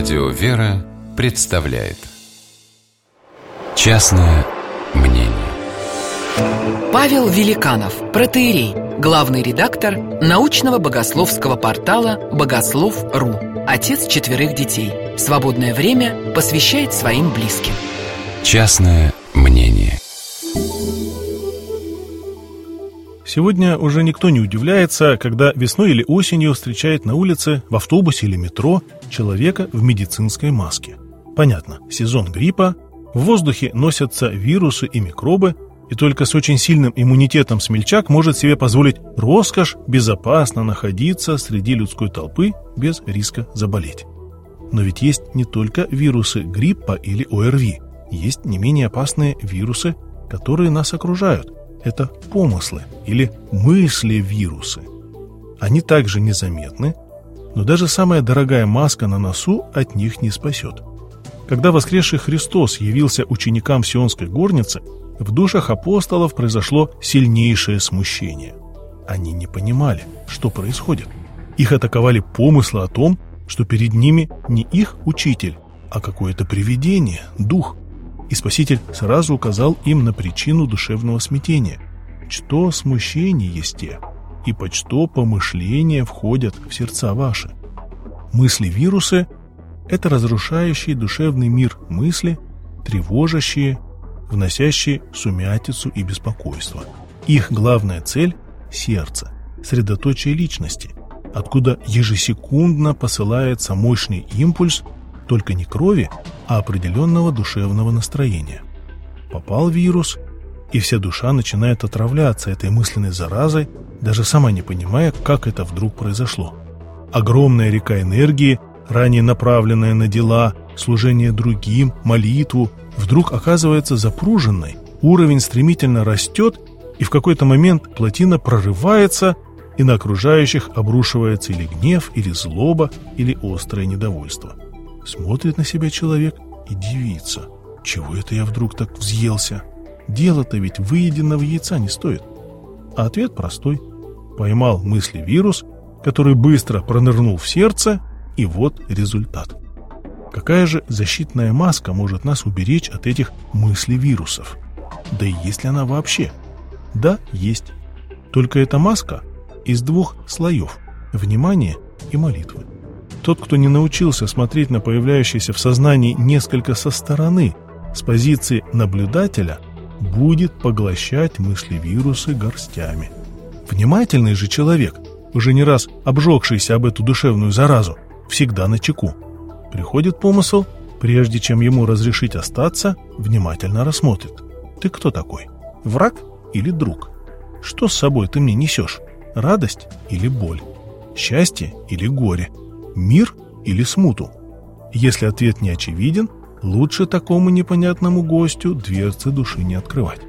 Радио Вера представляет частное мнение. Павел Великанов, протоиерей, главный редактор научного богословского портала Богослов.ру, отец 4 детей. Свободное время посвящает своим близким. Частное мнение. Сегодня уже никто не удивляется, когда весной или осенью встречает на улице, в автобусе или метро человека в медицинской маске. Понятно, сезон гриппа, в воздухе носятся вирусы и микробы, и только с очень сильным иммунитетом смельчак может себе позволить роскошь безопасно находиться среди людской толпы без риска заболеть. Но ведь есть не только вирусы гриппа или ОРВИ, есть не менее опасные вирусы, которые нас окружают. Это помыслы или мысли-вирусы. Они также незаметны, но даже самая дорогая маска на носу от них не спасет. Когда воскресший Христос явился ученикам в Сионской горнице, в душах апостолов произошло сильнейшее смущение. Они не понимали, что происходит. Их атаковали помыслы о том, что перед ними не их учитель, а какое-то привидение, дух. И Спаситель сразу указал им на причину душевного смятения. «Что смущение есте, и почто помышления входят в сердца ваши». Мысли-вирусы – это разрушающие душевный мир мысли, тревожащие, вносящие сумятицу и беспокойство. Их главная цель – сердце, средоточие личности, откуда ежесекундно посылается мощный импульс, только не крови, а определенного душевного настроения. Попал вирус, и вся душа начинает отравляться этой мысленной заразой, даже сама не понимая, как это вдруг произошло. Огромная река энергии, ранее направленная на дела, служение другим, молитву, вдруг оказывается запруженной, уровень стремительно растет, и в какой-то момент плотина прорывается, и на окружающих обрушивается или гнев, или злоба, или острое недовольство. Смотрит на себя человек и дивится. Чего это я вдруг так взъелся? Дело-то ведь выеденного яйца не стоит. А ответ простой. Поймал мысли-вирус, который быстро пронырнул в сердце, и вот результат. Какая же защитная маска может нас уберечь от этих мысли-вирусов? Да и есть ли она вообще? Да, есть. Только эта маска из 2 слоев – внимания и молитвы. Тот, кто не научился смотреть на появляющееся в сознании несколько со стороны, с позиции наблюдателя, будет поглощать мысли-вирусы горстями. Внимательный же человек, уже не раз обжегшийся об эту душевную заразу, всегда начеку. Приходит помысл, прежде чем ему разрешить остаться, внимательно рассмотрит. Ты кто такой? Враг или друг? Что с собой ты мне несешь? Радость или боль? Счастье или горе? Мир или смуту? Если ответ не очевиден, лучше такому непонятному гостю дверцы души не открывать.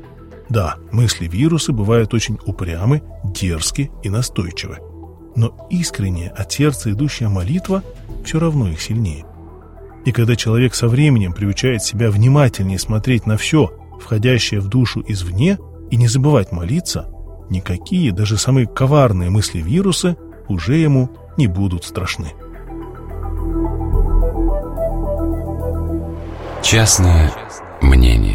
Да, мысли-вирусы бывают очень упрямы, дерзки и настойчивы. Но искренняя от сердца идущая молитва все равно их сильнее. И когда человек со временем приучает себя внимательнее смотреть на все, входящее в душу извне, и не забывать молиться, никакие, даже самые коварные мысли-вирусы уже ему не будут страшны. Частное мнение.